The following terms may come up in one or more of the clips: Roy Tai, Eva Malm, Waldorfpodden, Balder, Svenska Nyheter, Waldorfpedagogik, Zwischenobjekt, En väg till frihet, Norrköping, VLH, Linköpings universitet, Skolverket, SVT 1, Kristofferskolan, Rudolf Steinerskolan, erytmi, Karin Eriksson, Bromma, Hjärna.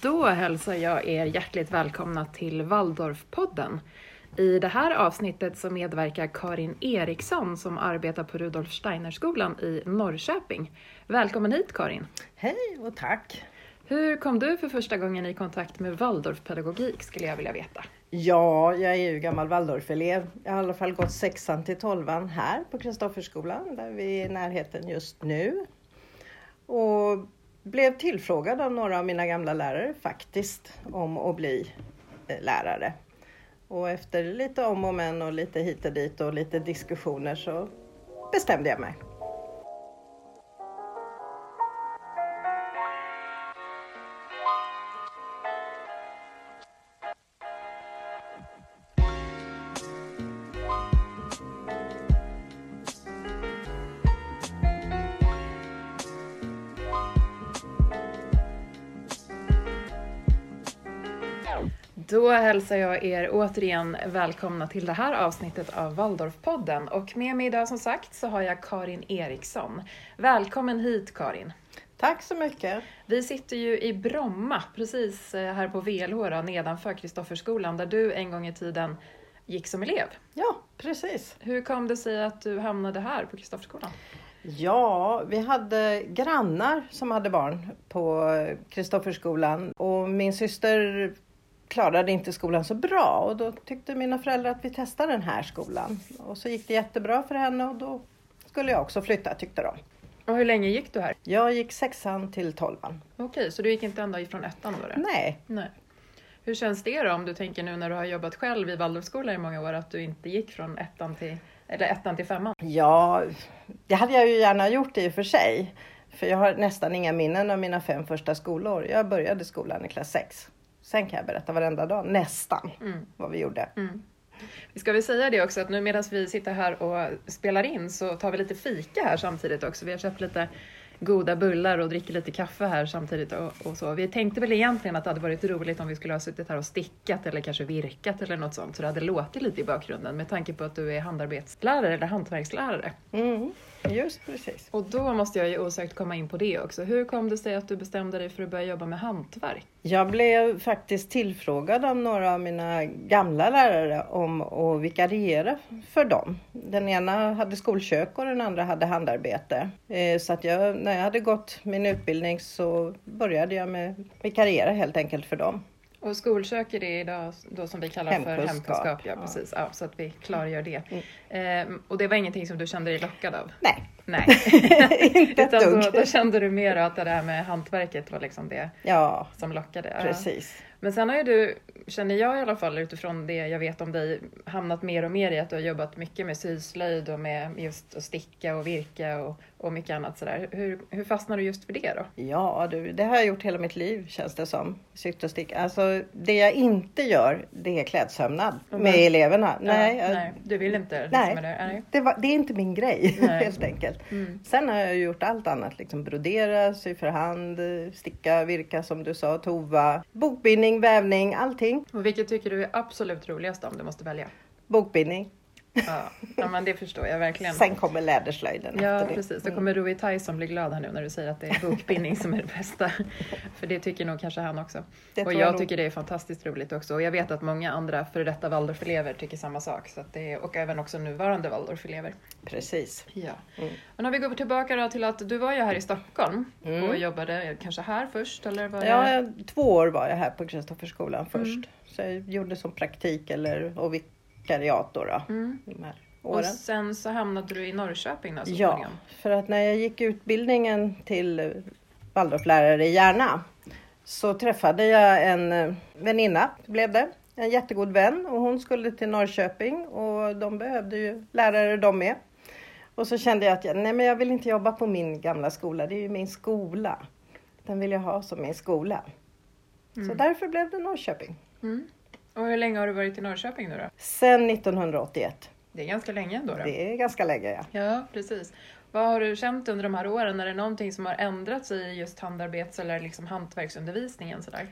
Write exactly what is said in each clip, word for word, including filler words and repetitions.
Då hälsar jag er hjärtligt välkomna till Waldorfpodden. I det här avsnittet så medverkar Karin Eriksson som arbetar på Rudolf Steinerskolan i Norrköping. Välkommen hit Karin. Hej och tack. Hur kom du för första gången i kontakt med Waldorfpedagogik skulle jag vilja veta? Ja, jag är ju gammal Waldorfelev. Jag har i alla fall gått sexan till tolvan här på Kristofferskolan där vi är i närheten just nu. Och blev tillfrågad av några av mina gamla lärare faktiskt om att bli lärare. Och efter lite om och men och lite hit och dit och lite diskussioner så bestämde jag mig. Då hälsar jag er återigen välkomna till det här avsnittet av Waldorfpodden. Och med mig idag som sagt så har jag Karin Eriksson. Välkommen hit Karin. Tack så mycket. Vi sitter ju i Bromma, precis här på V L H nedanför Kristofferskolan där du en gång i tiden gick som elev. Ja, precis. Hur kom det sig att du hamnade här på Kristofferskolan? Ja, vi hade grannar som hade barn på Kristofferskolan och min syster klarade inte skolan så bra och då tyckte mina föräldrar att vi testar den här skolan. Och så gick det jättebra för henne och då skulle jag också flytta tyckte de. Och hur länge gick du här? Jag gick sexan till tolvan. Okej, så du gick inte ända ifrån ettan då? Nej. Nej. Hur känns det då om du tänker nu när du har jobbat själv i Waldorfskolan i många år att du inte gick från ettan till, eller ettan till femman? Ja, det hade jag ju gärna gjort i och för sig. För jag har nästan inga minnen av mina fem första skolår. Jag började skolan i klass sex. Sen kan jag berätta varenda dag, nästan, mm. vad vi gjorde. Mm. Vi ska väl säga det också, att nu medan vi sitter här och spelar in så tar vi lite fika här samtidigt också. Vi har köpt lite goda bullar och dricker lite kaffe här samtidigt och, och så. Vi tänkte väl egentligen att det hade varit roligt om vi skulle ha suttit här och stickat eller kanske virkat eller något sånt. Så det hade låtit lite i bakgrunden med tanke på att du är handarbetslärare eller hantverkslärare. Mm, just precis. Och då måste jag ju osökt komma in på det också. Hur kom det sig att du bestämde dig för att börja jobba med hantverk? Jag blev faktiskt tillfrågad av några av mina gamla lärare om att vikariera för dem. Den ena hade skolkök och den andra hade handarbete. Så att jag, när jag hade gått min utbildning så började jag med vikariera helt enkelt för dem. Och skolkök är det idag då som vi kallar hemkunskap. för hemkunskap. Ja, precis. Ja, så att vi klargör det. Mm. Ehm, och det var ingenting som du kände dig lockad av? Nej. Nej. Inte utan då, då kände du mer att det här med hantverket var liksom det ja, som lockade. Ja, precis. Men sen har ju du, känner jag i alla fall utifrån det jag vet om dig, hamnat mer och mer i att du har jobbat mycket med syslöjd och med just att sticka och virka och, och mycket annat sådär. Hur, hur fastnar du just för det då? Ja, du, det har jag gjort hela mitt liv känns det som. Sykt och sticka. Alltså det jag inte gör, det är klädsömnad mm. med eleverna. Nej, ja, jag, nej, du vill inte? Nej, liksom, nej. Det, var, det är inte min grej helt enkelt. Mm. Sen har jag gjort allt annat, liksom brodera, sy för hand, sticka, virka som du sa, tova, bokbindning. Vävning, allting. Och vilket tycker du är absolut roligast om du måste välja? Bokbindning. Ja, ja men det förstår jag verkligen. Sen kommer läderslöjden ja, efter det. Ja, precis. Då kommer Roy Tai som blir glad här nu när du säger att det är bokbindning som är det bästa. För det tycker nog kanske han också. Det och jag, jag tycker det är fantastiskt roligt också. Och jag vet att många andra före detta Waldorfelever tycker samma sak. Så att det är, och även också nuvarande Waldorfelever. Precis. Ja. Mm. Men om vi går tillbaka då till att du var ju här i Stockholm. Mm. Och jobbade kanske här först? Eller var ja, jag... två år var jag här på Kristofferskolan först. Mm. Så jag gjorde som praktik eller... Och vi... kariator då, mm. de här åren. Och sen så hamnade du i Norrköping då? Så ja, småningom. För att när jag gick utbildningen till Waldorflärare i Hjärna så träffade jag en väninna, blev det, en jättegod vän och hon skulle till Norrköping och de behövde ju lärare de med. Och så kände jag att jag, nej men jag vill inte jobba på min gamla skola, det är ju min skola. Den vill jag ha som min skola. Mm. Så därför blev det Norrköping. Mm. Och hur länge har du varit i Norrköping nu då? Sen nittonhundraåttioett. Det är ganska länge ändå då? Det är ganska länge, ja. Ja, precis. Vad har du känt under de här åren? Är det någonting som har ändrat sig i just handarbets- eller liksom hantverksundervisningen? Sådär?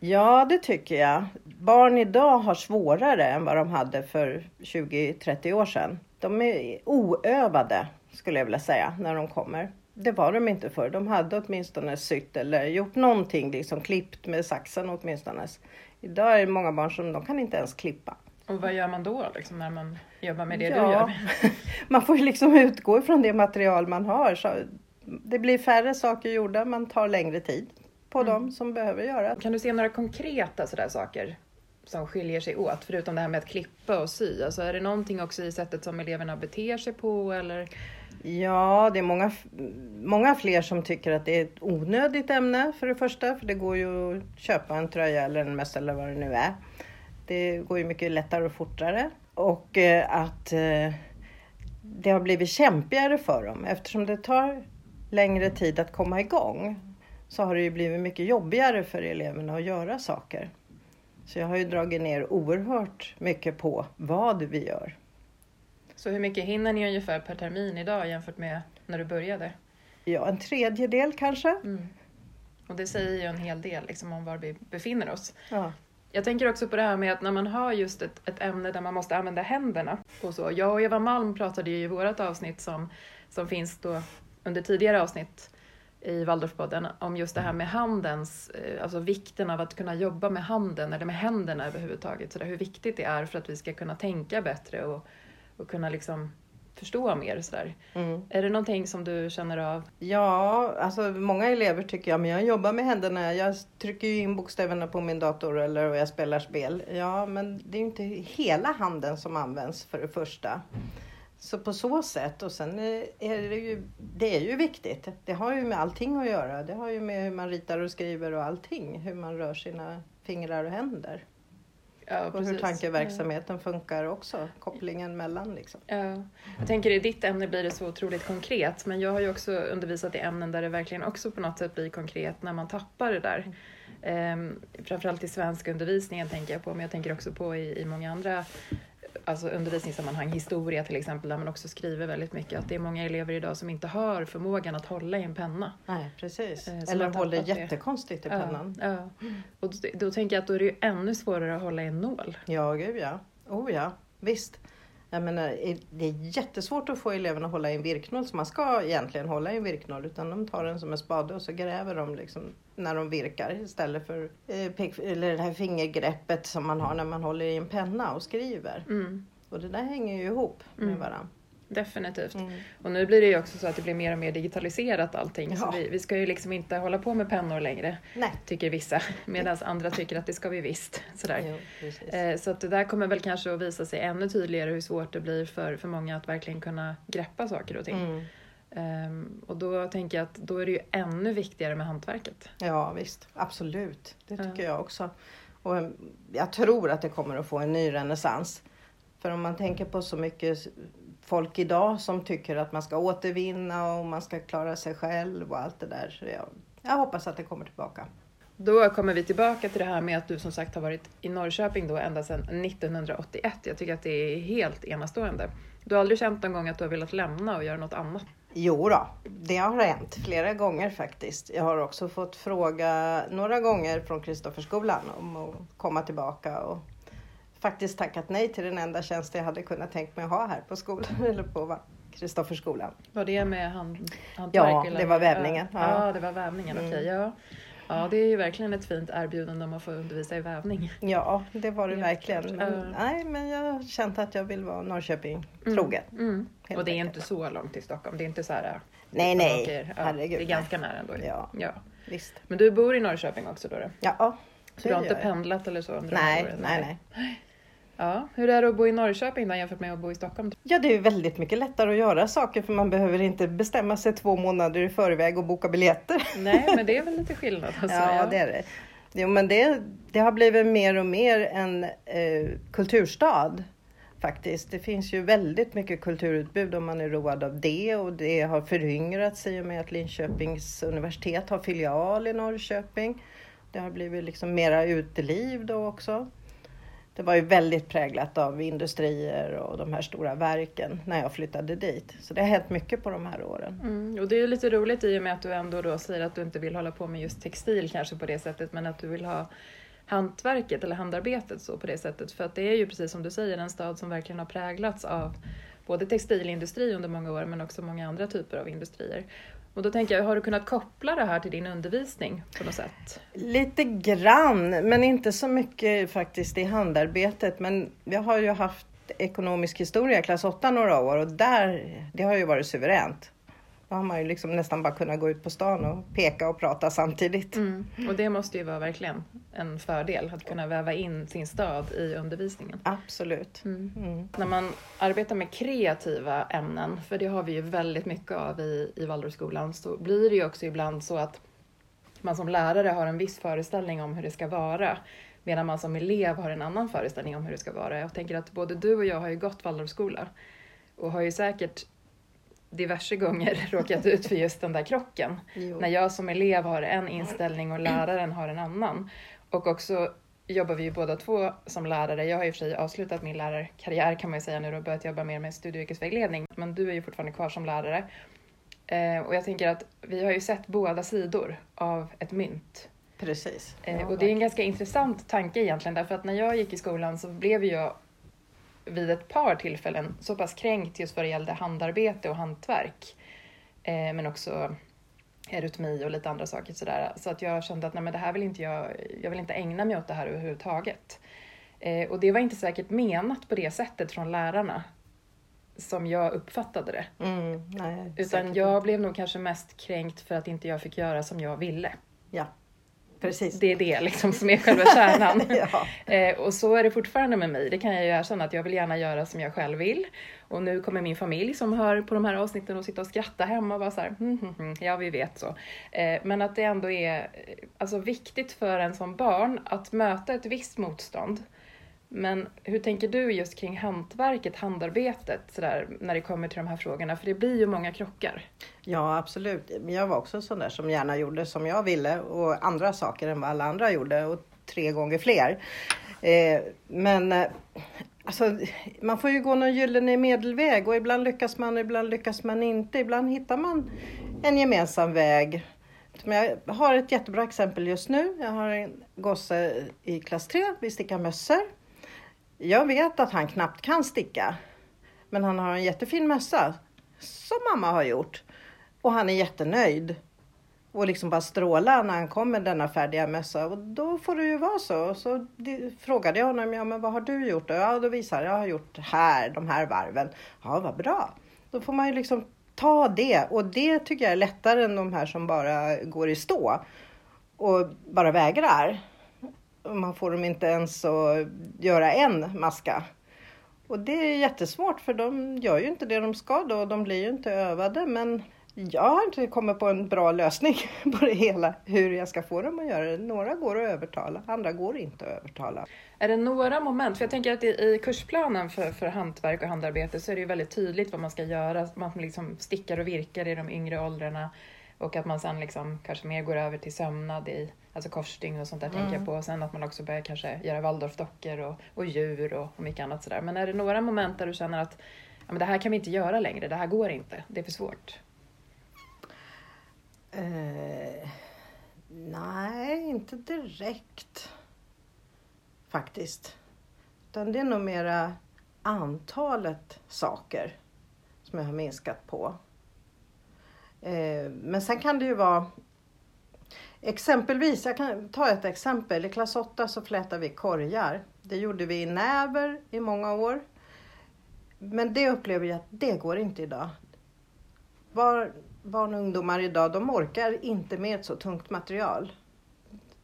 Ja, det tycker jag. Barn idag har svårare än vad de hade för tjugo trettio år sedan. De är oövade, skulle jag vilja säga, när de kommer. det var de inte för. De hade åtminstone sytt eller gjort någonting, liksom klippt med saxen åtminstone. Idag är det många barn som de kan inte ens klippa. Och vad gör man då liksom, när man jobbar med det ja, du gör? Man får ju liksom utgå ifrån det material man har. Så det blir färre saker gjorda, man tar längre tid på mm. dem som behöver göra. Kan du se några konkreta sådär saker som skiljer sig åt, förutom det här med att klippa och sy? Alltså är det någonting också i sättet som eleverna beter sig på? Eller? Ja, det är många, många fler som tycker att det är ett onödigt ämne för det första. För det går ju att köpa en tröja eller en mössa eller vad det nu är. Det går ju mycket lättare och fortare. Och att det har blivit kämpigare för dem. Eftersom det tar längre tid att komma igång så har det ju blivit mycket jobbigare för eleverna att göra saker. Så jag har ju dragit ner oerhört mycket på vad vi gör. Så hur mycket hinner ni ungefär per termin idag jämfört med när du började? Ja, en tredjedel kanske. Mm. Och det säger ju en hel del liksom, om var vi befinner oss. Ja. Jag tänker också på det här med att när man har just ett, ett ämne där man måste använda händerna. Och så. Jag och Eva Malm pratade ju i vårat avsnitt som, som finns då under tidigare avsnitt i Waldorfpodden om just det här med handens, alltså vikten av att kunna jobba med handen eller med händerna överhuvudtaget. Så där, hur viktigt det är för att vi ska kunna tänka bättre och, och kunna liksom förstå mer. Så där. Mm. Är det någonting som du känner av? Ja, alltså många elever tycker jag, men jag jobbar med händerna. Jag trycker ju in bokstäverna på min dator eller jag spelar spel. Ja, men det är ju inte hela handen som används för det första. Så på så sätt, och sen är det ju, det är ju viktigt. Det har ju med allting att göra. Det har ju med hur man ritar och skriver och allting. Hur man rör sina fingrar och händer. Ja, och hur tankeverksamheten ja. funkar också. Kopplingen mellan liksom. Ja. Jag tänker i ditt ämne blir det så otroligt konkret. Men jag har ju också undervisat i ämnen där det verkligen också på något sätt blir konkret när man tappar det där. Ehm, framförallt i svensk undervisningen tänker jag på. Men jag tänker också på i, i många andra alltså undervisningssammanhang, historia till exempel, där man också skriver väldigt mycket. Att det är många elever idag som inte har förmågan att hålla i en penna. Nej, precis. Eh, Eller håller jättekonstigt i pennan. Ja, ja. Och då, då tänker jag att då är det ju ännu svårare att hålla i en nål. Ja, gud ja. Oh ja, visst. Jag menar, det är jättesvårt att få eleverna att hålla i en virknål. Så man ska egentligen hålla i en virknål. Utan de tar den som en spade och så gräver de liksom när de virkar. Istället för eh, pek, eller det här fingergreppet som man har när man håller i en penna och skriver. Mm. Och det där hänger ju ihop mm. med varandra. Definitivt. Mm. Och nu blir det ju också så att det blir mer och mer digitaliserat allting. Ja. Så vi, vi ska ju liksom inte hålla på med pennor längre. Nej. Tycker vissa. Medan andra tycker att det ska vi visst. Sådär. Jo, eh, så att det där kommer väl kanske att visa sig ännu tydligare hur svårt det blir för, för många att verkligen kunna greppa saker och ting. Mm. Um, och då tänker jag att då är det ju ännu viktigare med hantverket. Ja visst, absolut. Det tycker ja. jag också. Och jag tror att det kommer att få en ny renässans. För om man tänker på så mycket folk idag som tycker att man ska återvinna och man ska klara sig själv och allt det där. Så jag, jag hoppas att det kommer tillbaka. Då kommer vi tillbaka till det här med att du som sagt har varit i Norrköping då ända sedan nittonhundraåttioett. Jag tycker att det är helt enastående. Du har aldrig känt någon gång att du har velat lämna och göra något annat? Jo då, det har hänt flera gånger faktiskt. Jag har också fått fråga några gånger från Kristofferskolan om att komma tillbaka och faktiskt tackat nej till den enda tjänst jag hade kunnat tänkt mig att ha här på skolan eller på Kristofferskolan. Var det med hand, hantverk? Ja, eller? Det var vävningen. Ja, ja det var vävningen, mm. okej. Ja. ja, det är ju verkligen ett fint erbjudande om att få undervisa i vävning. Ja, det var det ja, verkligen. Men, uh. nej, men jag kände att jag vill vara Norrköping trogen. Mm. Mm. Och det är inte så långt till Stockholm. Det är inte så här... Nej, nej. Åker, ja, herregud, det är nej. ganska nära ändå. Ja, ja, visst. Men du bor i Norrköping också då? då? Ja, så du har inte pendlat eller så? Under nej, åren, nej, nej, nej. Ja, hur är det att bo i Norrköping då jämfört med att bo i Stockholm? Ja, det är väldigt mycket lättare att göra saker för man behöver inte bestämma sig två månader i förväg och boka biljetter. Nej, men det är väl lite skillnad alltså. Ja, ja. Det är det. Jo, men det, det har blivit mer och mer en eh, kulturstad faktiskt. Det finns ju väldigt mycket kulturutbud om man är road av det och det har föryngrats i och med att Linköpings universitet har filial i Norrköping. Det har blivit liksom mera uteliv då också. Det var ju väldigt präglat av industrier och de här stora verken när jag flyttade dit. Så det har hänt mycket på de här åren. Mm, och det är ju lite roligt i och med att du ändå då säger att du inte vill hålla på med just textil kanske på det sättet. Men att du vill ha hantverket eller handarbetet så på det sättet. För att det är ju precis som du säger en stad som verkligen har präglats av både textilindustri under många år men också många andra typer av industrier. Och då tänker jag, har du kunnat koppla det här till din undervisning på något sätt? Lite grann, men inte så mycket faktiskt i handarbetet. Men jag har ju haft ekonomisk historia, klass åtta några år, och där, det har ju varit suveränt. Då har man ju liksom nästan bara kunnat gå ut på stan och peka och prata samtidigt. Mm. Och det måste ju vara verkligen en fördel att kunna väva in sin stöd i undervisningen. Absolut. Mm. Mm. När man arbetar med kreativa ämnen, för det har vi ju väldigt mycket av i, i Waldorfskolan, så blir det ju också ibland så att man som lärare har en viss föreställning om hur det ska vara, medan man som elev har en annan föreställning om hur det ska vara. Jag tänker att både du och jag har ju gått Waldorfskola och har ju säkert diverse gånger råkat ut för just den där krocken. Jo. När jag som elev har en inställning och läraren har en annan. Och också jobbar vi ju båda två som lärare. Jag har ju i och för sig avslutat min lärarkarriär kan man ju säga nu och börjat jobba mer med studie- och yrkesvägledning. Men du är ju fortfarande kvar som lärare. Eh, och jag tänker att vi har ju sett båda sidor av ett mynt. Precis. Eh, och det är en ganska intressant tanke egentligen. Därför att när jag gick i skolan så blev jag vid ett par tillfällen så pass kränkt just vad det gällde handarbete och hantverk. Eh, men också erytmi och lite andra saker sådär. Så att jag kände att nej, men det här vill inte jag, jag vill inte ägna mig åt det här överhuvudtaget. Eh, och det var inte säkert menat på det sättet från lärarna som jag uppfattade det. Mm, nej, Utan jag blev nog kanske mest kränkt för att inte jag fick göra som jag ville. Ja. Precis. Det är det liksom som är själva kärnan. ja. eh, och så är det fortfarande med mig. Det kan jag ju erkänna att jag vill gärna göra som jag själv vill. Och nu kommer min familj som hör på de här avsnitten och sitter och skrattar hemma och bara så här, hm, hm, hm, ja vi vet så. Eh, men att det ändå är alltså, viktigt för en som barn att möta ett visst motstånd. Men hur tänker du just kring hantverket, handarbetet så där, när det kommer till de här frågorna? För det blir ju många krockar. Ja, absolut. Jag var också sån där som gärna gjorde som jag ville och andra saker än vad alla andra gjorde och tre gånger fler. Eh, men eh, alltså, man får ju gå någon gyllene medelväg och ibland lyckas man och ibland lyckas man inte. Ibland hittar man en gemensam väg. Men jag har ett jättebra exempel just nu. Jag har en gosse i klass tre, vi stickar mössor. Jag vet att han knappt kan sticka. Men han har en jättefin mössa. Som mamma har gjort. Och han är jättenöjd. Och liksom bara strålar när han kommer denna färdiga mössa. Och då får det ju vara så. Så frågade jag honom. Ja men vad har du gjort då? Ja då visar jag. Jag har gjort här. De här varven. Ja vad bra. Då får man ju liksom ta det. Och det tycker jag är lättare än de här som bara går i stå. Och bara vägrar. Man får dem inte ens att göra en maska. Och det är jättesvårt för de gör ju inte det de ska då. De blir ju inte övade. Men jag har inte kommit på en bra lösning på det hela. Hur jag ska få dem att göra det. Några går att övertala. Andra går inte att övertala. Är det några moment? För jag tänker att i kursplanen för, för hantverk och handarbete så är det ju väldigt tydligt vad man ska göra. Man liksom stickar och virkar i de yngre åldrarna. Och att man sen liksom kanske mer går över till sömnad i alltså korsstygn och sånt där mm. tänker jag på. Och sen att man också börjar kanske göra Waldorfdockor och, och djur och, och mycket annat sådär. Men är det några moment där du känner att ja, men det här kan vi inte göra längre, det här går inte, det är för svårt? Eh, nej, inte direkt faktiskt. Utan det är nog mera antalet saker som jag har minskat på. Men sen kan det ju vara, exempelvis, jag kan ta ett exempel, i klass åtta så flätade vi korgar. Det gjorde vi i näver i många år. Men det upplever jag att det går inte idag. Var, barn och ungdomar idag, de orkar inte med ett så tungt material.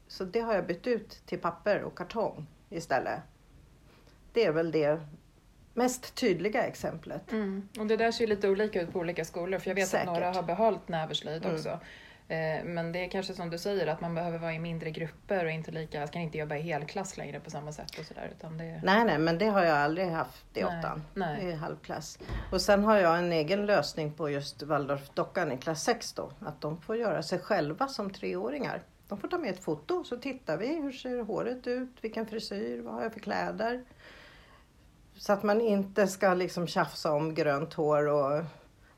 Så det har jag bytt ut till papper och kartong istället. Det är väl det mest tydliga exemplet. Mm. Och det där ser lite olika ut på olika skolor. För jag vet Säkert. Att några har behållit näverslöjd mm. också. Eh, men det är kanske som du säger att man behöver vara i mindre grupper och inte lika, ska inte jobba i helklass längre på samma sätt och sådär. Utan det... Nej, nej, men det har jag aldrig haft i åttan. Det är halvklass. Och sen har jag en egen lösning på just Waldorfdockan i klass sex då. Att de får göra sig själva som treåringar. De får ta med ett foto så tittar vi. Hur ser håret ut? Vilken frisyr? Vad har jag för kläder? Så att man inte ska liksom tjafsa om grönt hår och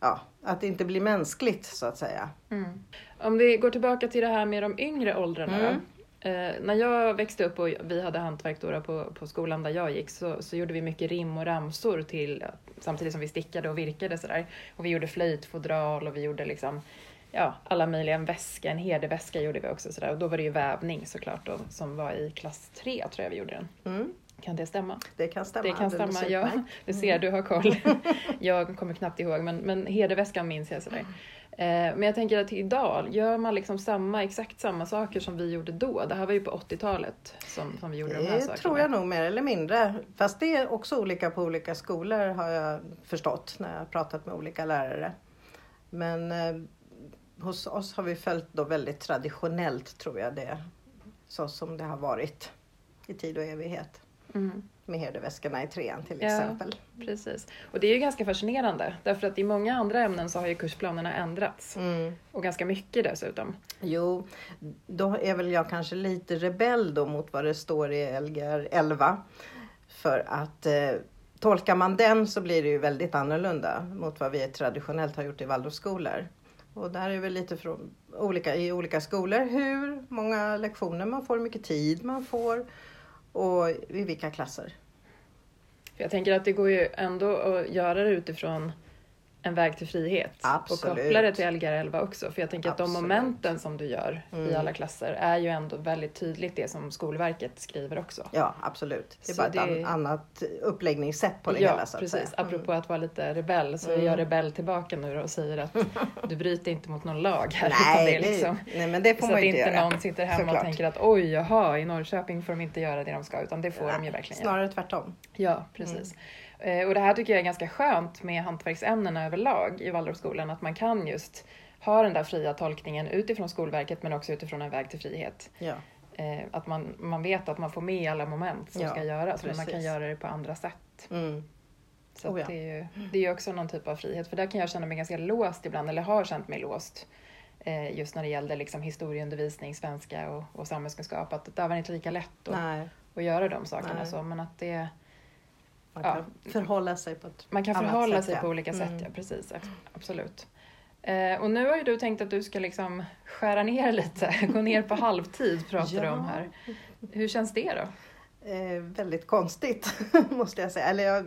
ja, att det inte blir mänskligt så att säga. Mm. Om vi går tillbaka till det här med de yngre åldrarna. Mm. Eh, när jag växte upp och vi hade hantverk då på, på skolan där jag gick så, så gjorde vi mycket rim och ramsor till, samtidigt som vi stickade och virkade sådär. Och vi gjorde flöjtfodral och vi gjorde liksom ja, alla möjliga, en väska, en herdeväska gjorde vi också. Sådär. Och då var det ju vävning såklart då, som var i klass tre tror jag vi gjorde den. Mm. Kan det stämma? Det kan stämma. Det kan stämma, det ja. Du ser, du har koll. Jag kommer knappt ihåg, men, men herdeväskan minns jag sådär. Men jag tänker att idag gör man liksom samma, exakt samma saker som vi gjorde då. Det här var ju på åttiotalet som, som vi gjorde det de här sakerna. Det tror jag nog mer eller mindre. Fast det är också olika på olika skolor har jag förstått när jag har pratat med olika lärare. Men eh, hos oss har vi följt då väldigt traditionellt tror jag det. Så som det har varit i tid och evighet. Mm. Med herdeväskorna i trean till exempel. Ja, precis. Och det är ju ganska fascinerande. Därför att i många andra ämnen så har ju kursplanerna ändrats. Mm. Och ganska mycket dessutom. Jo, då är väl jag kanske lite rebell då mot vad det står i L G R elva. För att eh, tolkar man den så blir det ju väldigt annorlunda mot vad vi traditionellt har gjort i Waldorfskolor. Och där är väl lite från olika, i olika skolor hur många lektioner man får, hur mycket tid man får. Och i vilka klasser? Jag tänker att det går ju ändå att göra det utifrån en väg till frihet. Absolut. Och koppla det till L G R elva också. För jag tänker Absolut. att de momenten som du gör mm. i alla klasser är ju ändå väldigt tydligt det som Skolverket skriver också. Ja, absolut. Det är så bara det... ett annat uppläggningssätt på det ja, hela. Ja, precis. Säga. Apropå mm. att vara lite rebell så mm. är jag rebell tillbaka nu och säger att du bryter inte mot någon lag här. Nej, det är liksom... nej men det får så man ju inte göra. Så att inte någon sitter hemma Såklart. och tänker att oj, jaha, i Norrköping får de inte göra det de ska. Utan det får ja, de ju verkligen snarare göra. Snarare tvärtom. Ja, precis. Mm. Och det här tycker jag är ganska skönt med hantverksämnena överlag i Waldorfskolan. Att man kan just ha den där fria tolkningen utifrån Skolverket men också utifrån en väg till frihet. Ja. Att man, man vet att man får med alla moment som ja, ska göras. Precis. Men man kan göra det på andra sätt. Mm. Så oh ja. det är ju det är också någon typ av frihet. För där kan jag känna mig ganska låst ibland. Eller har känt mig låst. Just när det gällde liksom historieundervisning, svenska och, och samhällskunskap. Att där var det inte lika lätt att, att göra de sakerna. Så, men att det... Man kan ja. förhålla sig på ett Man kan förhålla sätt, sig ja. på olika sätt, mm. ja precis, absolut. Eh, och nu har ju du tänkt att du ska liksom skära ner lite, gå ner på halvtid pratar ja. du om här. Hur känns det då? Eh, väldigt konstigt måste jag säga. Eller jag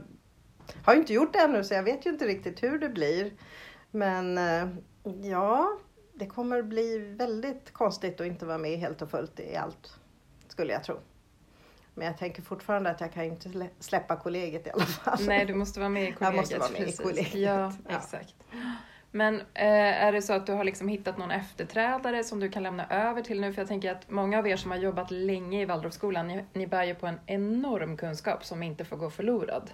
har ju inte gjort det ännu så jag vet ju inte riktigt hur det blir. Men eh, ja, det kommer bli väldigt konstigt att inte vara med helt och fullt i allt, skulle jag tro. Men jag tänker fortfarande att jag kan inte släppa kollegiet i alla fall. Nej, du måste vara med i kollegiet. Jag måste vara med precis. i kollegiet. Ja, ja, exakt. Men eh, är det så att du har liksom hittat någon efterträdare som du kan lämna över till nu? För jag tänker att många av er som har jobbat länge i Waldorfskolan, ni, ni bär ju på en enorm kunskap som inte får gå förlorad.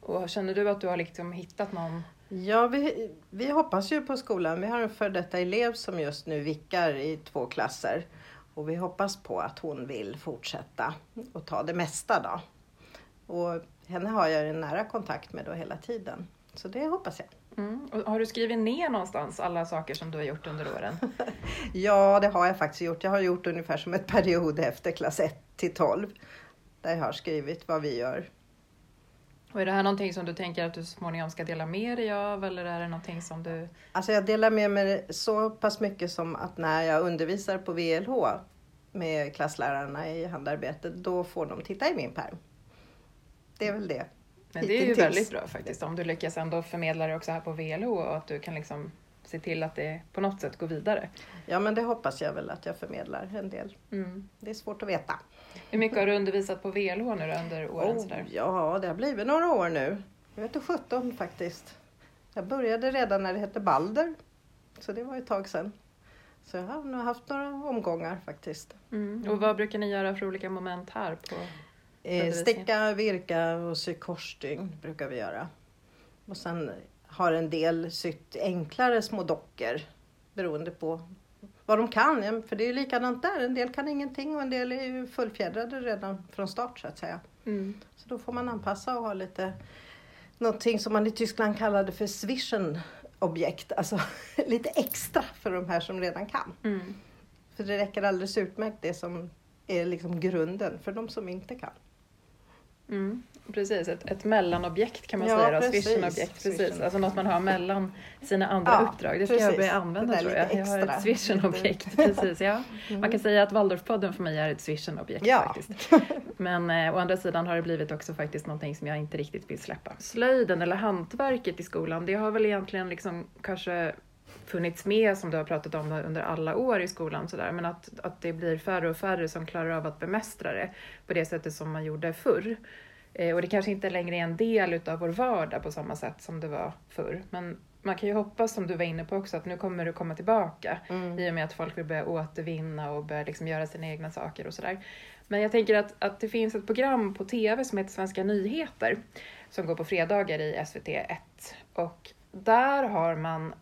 Och känner du att du har liksom hittat någon? Ja, vi, vi hoppas ju på skolan. Vi har en för detta elev som just nu vickar i två klasser. Och vi hoppas på att hon vill fortsätta och ta det mesta då. Och henne har jag en nära kontakt med då hela tiden. Så det hoppas jag. Mm. Och har du skrivit ner någonstans alla saker som du har gjort under åren? Ja, det har jag faktiskt gjort. Jag har gjort ungefär som ett period efter klass ett till tolv. Där jag har skrivit vad vi gör. Och är det här någonting som du tänker att du småningom ska dela med dig av? Eller är det någonting som du... Alltså jag delar med mig så pass mycket som att när jag undervisar på V L H med klasslärarna i handarbete, då får de titta i min pärm. Det är väl det. Men det är ju väldigt bra faktiskt. Om du lyckas ändå förmedla det också här på V L H och att du kan liksom se till att det på något sätt går vidare. Ja, men det hoppas jag väl att jag förmedlar en del. Mm. Det är svårt att veta. Hur mycket har du undervisat på V L H nu under åren? Oh, sådär? Ja, det har blivit några år nu. Jag vet inte, sjutton faktiskt. Jag började redan när det hette Balder. Så det var ett tag sedan. Så jag har nog haft några omgångar faktiskt. Mm. Och vad brukar ni göra för olika moment här på eh, sticka, virka och sy korsstygn brukar vi göra. Och sen har en del sytt enklare små dockor. Beroende på vad de kan. För det är ju likadant där. En del kan ingenting och en del är ju fullfjädrade redan från start så att säga. Mm. Så då får man anpassa och ha lite... Någonting som man i Tyskland kallade för Zwischenobjekt. Alltså lite extra för de här som redan kan. Mm. För det räcker alldeles utmärkt det som är liksom grunden för de som inte kan. Mm. Precis, ett, ett mellanobjekt kan man ja, säga. Precis. Zwischenobjekt, precis. Zwischenobjekt. Alltså något man har mellan sina andra ja, uppdrag. Det ska precis. jag börja använda tror jag. Jag har ett zwischenobjekt, precis. Ja. Mm. Man kan säga att Waldorfpodden för mig är ett zwischenobjekt ja. faktiskt. Men eh, å andra sidan har det blivit också faktiskt någonting som jag inte riktigt vill släppa. Slöjden eller hantverket i skolan, det har väl egentligen liksom kanske funnits med, som du har pratat om under alla år i skolan, så där, men att, att det blir färre och färre som klarar av att bemästra det på det sättet som man gjorde förr. Eh, och det kanske inte längre är en del av vår vardag på samma sätt som det var förr. Men man kan ju hoppas, som du var inne på också, att nu kommer det komma tillbaka mm. i och med att folk vill börja återvinna och börja liksom göra sina egna saker och sådär. Men jag tänker att, att det finns ett program på tv som heter Svenska Nyheter som går på fredagar i S V T ett. Och där har man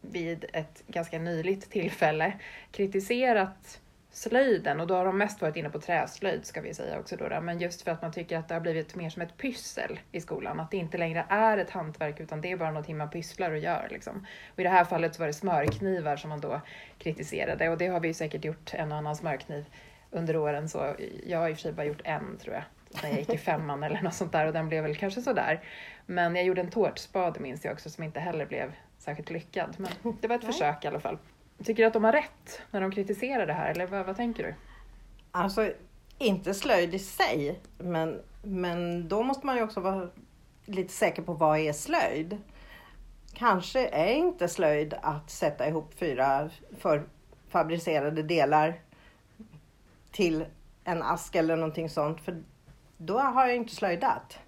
vid ett ganska nyligt tillfälle kritiserat slöjden, och då har de mest varit inne på träslöjd, ska vi säga också då, men just för att man tycker att det har blivit mer som ett pyssel i skolan, att det inte längre är ett hantverk utan det är bara någonting man pysslar och gör liksom. Och i det här fallet så var det smörknivar som man då kritiserade, och det har vi ju säkert gjort en och annan smörkniv under åren, så jag har i och för sig bara gjort en, tror jag, när jag gick i femman eller något sånt där, och den blev väl kanske sådär. Men jag gjorde en tårtspade, minns jag också, som inte heller blev särskilt lyckad, men det var ett Nej. försök i alla fall. Tycker du att de har rätt när de kritiserar det här, eller vad, vad tänker du? Alltså, inte slöjd i sig, men, men då måste man ju också vara lite säker på vad är slöjd. Kanske är inte slöjd att sätta ihop fyra förfabricerade delar till en ask eller någonting sånt, för då har jag inte slöjdat.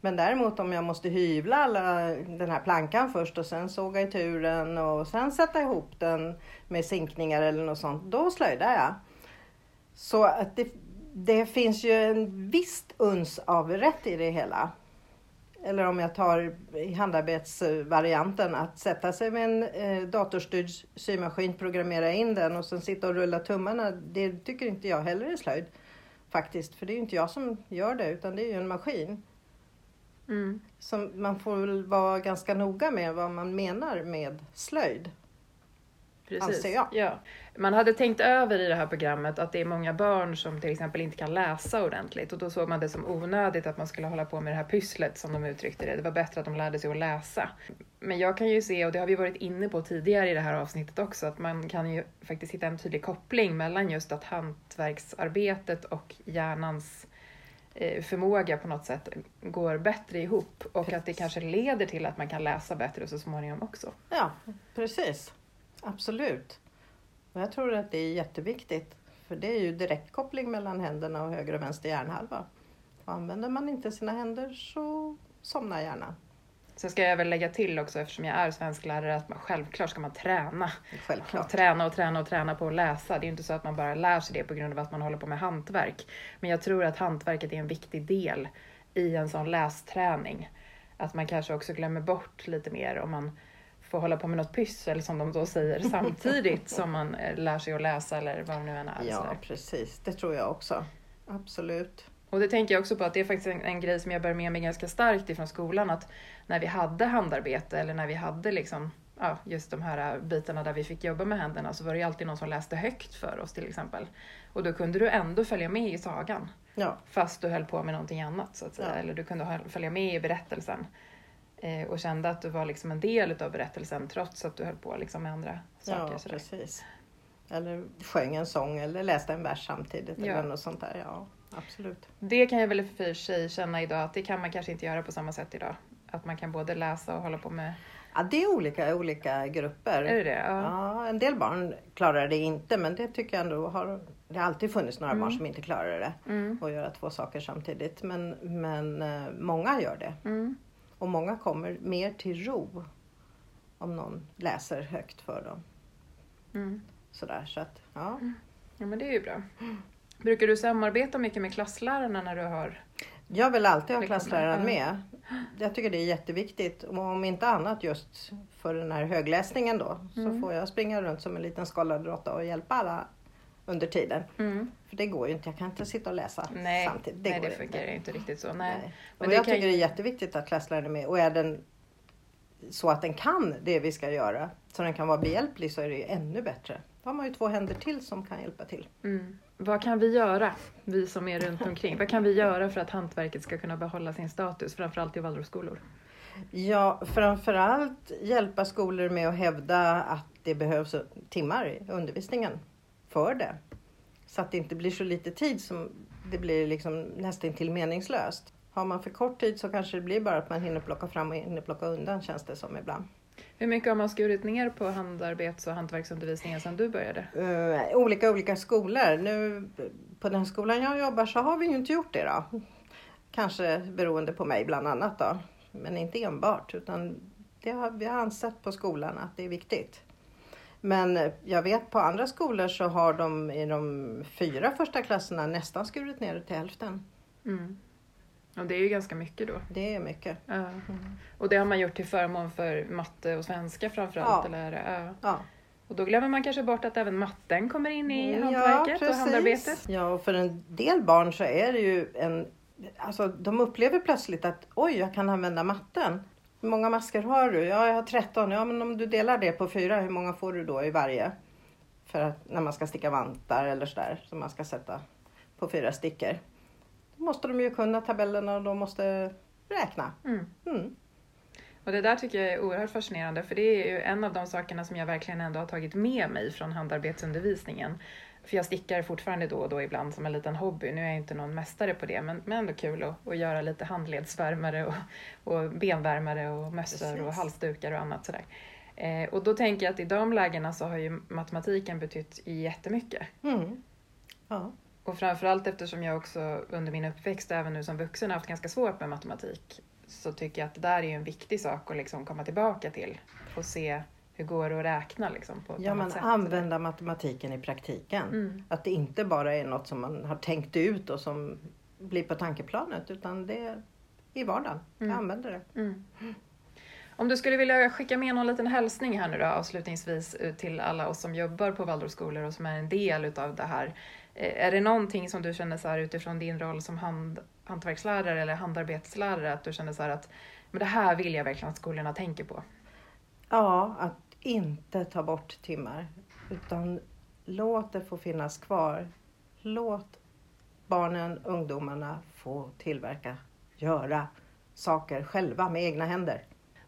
Men däremot om jag måste hyvla alla, den här plankan först och sen såga i turen och sen sätta ihop den med sinkningar eller något sånt, då slöjdar jag. Så att det, det finns ju en visst uns av rätt i det hela. Eller om jag tar handarbetsvarianten, att sätta sig med en eh, datorstyrd symaskin, programmera in den och sen sitta och rulla tummarna, det tycker inte jag heller är slöjd faktiskt. För det är ju inte jag som gör det, utan det är ju en maskin. Mm. Så man får väl vara ganska noga med vad man menar med slöjd. Precis, anser jag. Ja. Man hade tänkt över i det här programmet att det är många barn som till exempel inte kan läsa ordentligt, och då såg man det som onödigt att man skulle hålla på med det här pysslet, som de uttryckte det. Det var bättre att de lärde sig att läsa. Men jag kan ju se, och det har vi varit inne på tidigare i det här avsnittet också, att man kan ju faktiskt hitta en tydlig koppling mellan just att hantverksarbetet och hjärnans förmåga på något sätt går bättre ihop, och precis. Att det kanske leder till att man kan läsa bättre och så småningom också. Ja, precis. Absolut. Och jag tror att det är jätteviktigt, för det är ju direktkoppling mellan händerna och höger och vänster hjärnhalva. Och använder man inte sina händer så somnar hjärnan. Sen ska jag väl lägga till också, eftersom jag är svensklärare, att man, självklart ska man träna. Självklart. Och träna och träna och träna på att läsa. Det är ju inte så att man bara lär sig det på grund av att man håller på med hantverk. Men jag tror att hantverket är en viktig del i en sån lästräning. Att man kanske också glömmer bort lite mer om man får hålla på med något pyssel, som de då säger, samtidigt som man lär sig att läsa eller vad det nu än är. Ja, precis. Det tror jag också. Absolut. Och det tänker jag också på, att det är faktiskt en, en grej som jag bär med mig ganska starkt ifrån skolan, att när vi hade handarbete eller när vi hade liksom, ja, just de här bitarna där vi fick jobba med händerna, så var det ju alltid någon som läste högt för oss till exempel. Och då kunde du ändå följa med i sagan, ja. Fast du höll på med någonting annat så att säga, ja. Eller du kunde följa med i berättelsen eh, och kände att du var liksom en del av berättelsen trots att du höll på liksom med andra saker. Ja, precis. Eller sjöng en sång eller läste en vers samtidigt, ja. Eller något sånt där, ja. Absolut. Det kan jag väl för sig känna idag, att det kan man kanske inte göra på samma sätt idag. Att man kan både läsa och hålla på med... Ja, det är olika, olika grupper. Är det det? Ja. Ja, en del barn klarar det inte, men det tycker jag ändå har... Det har alltid funnits några mm. barn som inte klarar det mm. och göra två saker samtidigt. Men, men många gör det. Mm. Och många kommer mer till ro om någon läser högt för dem. Mm. Sådär, så att, ja. Mm. Ja, men det är ju bra. Brukar du samarbeta mycket med klasslärarna när du har... Jag vill alltid ha klassläraren med. Jag tycker det är jätteviktigt. Och om inte annat just för den här högläsningen då. Mm. Så får jag springa runt som en liten skallad råtta och hjälpa alla under tiden. Mm. För det går ju inte. Jag kan inte sitta och läsa nej, samtidigt. Det nej, går det fungerar inte. inte riktigt så. Nej. Nej. Men och jag kan... tycker det är jätteviktigt att klassläraren är med. Och är den så att den kan det vi ska göra, så den kan vara behjälplig, så är det ju ännu bättre. Då har man ju två händer till som kan hjälpa till. Mm. Vad kan vi göra, vi som är runt omkring? Vad kan vi göra för att hantverket ska kunna behålla sin status, framförallt i Waldorfskolor? Ja, framförallt hjälpa skolor med att hävda att det behövs timmar i undervisningen för det. Så att det inte blir så lite tid som det blir liksom nästan till meningslöst. Har man för kort tid så kanske det blir bara att man hinner plocka fram och hinner plocka undan, känns det som ibland. Hur mycket har man skurit ner på handarbets- och hantverksundervisningen sedan du började? Uh, olika olika skolor. Nu, på den skolan jag jobbar så har vi ju inte gjort det då. Kanske beroende på mig bland annat då. Men inte enbart, utan det har, vi har ansett på skolan att det är viktigt. Men jag vet på andra skolor så har de i de fyra första klasserna nästan skurit ner till hälften. Mm. Och det är ju ganska mycket då. Det är mycket. Ja. Mm. Och det har man gjort till förmån för matte och svenska framförallt? Ja. Eller? Ja. Ja. Och då glömmer man kanske bort att även matten kommer in i hantverket, ja, och handarbetet. Ja, och för en del barn så är det ju en... Alltså de upplever plötsligt att oj, jag kan använda matten. Hur många maskar har du? Ja, jag har tretton. Ja, men om du delar det på fyra, hur många får du då i varje? För att när man ska sticka vantar eller sådär som man ska sätta på fyra stickor. Då måste de ju kunna tabellerna och de måste räkna. Mm. Mm. Och det där tycker jag är oerhört fascinerande, för det är ju en av de sakerna som jag verkligen ändå har tagit med mig från handarbetsundervisningen. För jag stickar fortfarande då och då ibland som en liten hobby. Nu är jag inte någon mästare på det, men, men ändå kul att, att göra lite handledsvärmare och, och benvärmare och mössor och halsdukar och annat sådär. Eh, och då tänker jag att i de lägena så har ju matematiken betytt jättemycket. Mm. Ja. Och framförallt eftersom jag också under min uppväxt, även nu som vuxen, har haft ganska svårt med matematik. Så tycker jag att det där är en viktig sak att liksom komma tillbaka till och se... Hur går det att räkna liksom på ett ja, annat sätt? Ja, man använder matematiken i praktiken. Mm. Att det inte bara är något som man har tänkt ut och som blir på tankeplanet. Utan det är i vardagen. Mm. Jag använder det. Mm. Om du skulle vilja skicka med någon liten hälsning här nu då avslutningsvis till alla oss som jobbar på Waldorfskolor och som är en del av det här. Är det någonting som du känner så här utifrån din roll som hand, hantverkslärare eller handarbetslärare? Att du känner så här att men det här vill jag verkligen att skolorna tänker på? Ja, att inte ta bort timmar utan låt det få finnas kvar. Låt barnen, ungdomarna få tillverka, göra saker själva med egna händer.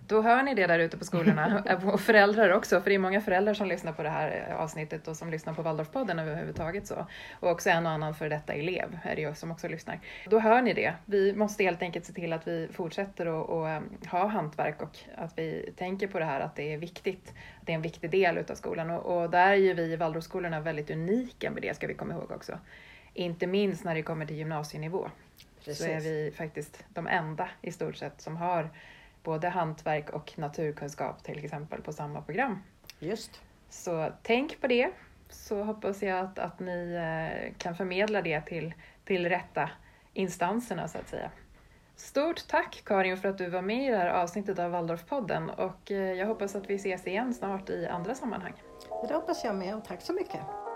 Då hör ni det där ute på skolorna och föräldrar också, för det är många föräldrar som lyssnar på det här avsnittet och som lyssnar på Waldorfpodden överhuvudtaget så. Och också en och annan för detta elev är det som också lyssnar. Då hör ni det. Vi måste helt enkelt se till att vi fortsätter att och ha hantverk och att vi tänker på det här att det är viktigt. Att det är en viktig del utav skolan och, och där är ju vi i Waldorfskolorna väldigt unika med det, ska vi komma ihåg också. Inte minst när det kommer till gymnasienivå. Precis. Så är vi faktiskt de enda i stort sett som har både hantverk och naturkunskap till exempel på samma program. Just. Så tänk på det. Så hoppas jag att, att ni kan förmedla det till, till rätta instanserna så att säga. Stort tack Karin för att du var med i det här avsnittet av Waldorfpodden. Och jag hoppas att vi ses igen snart i andra sammanhang. Det hoppas jag med och tack så mycket.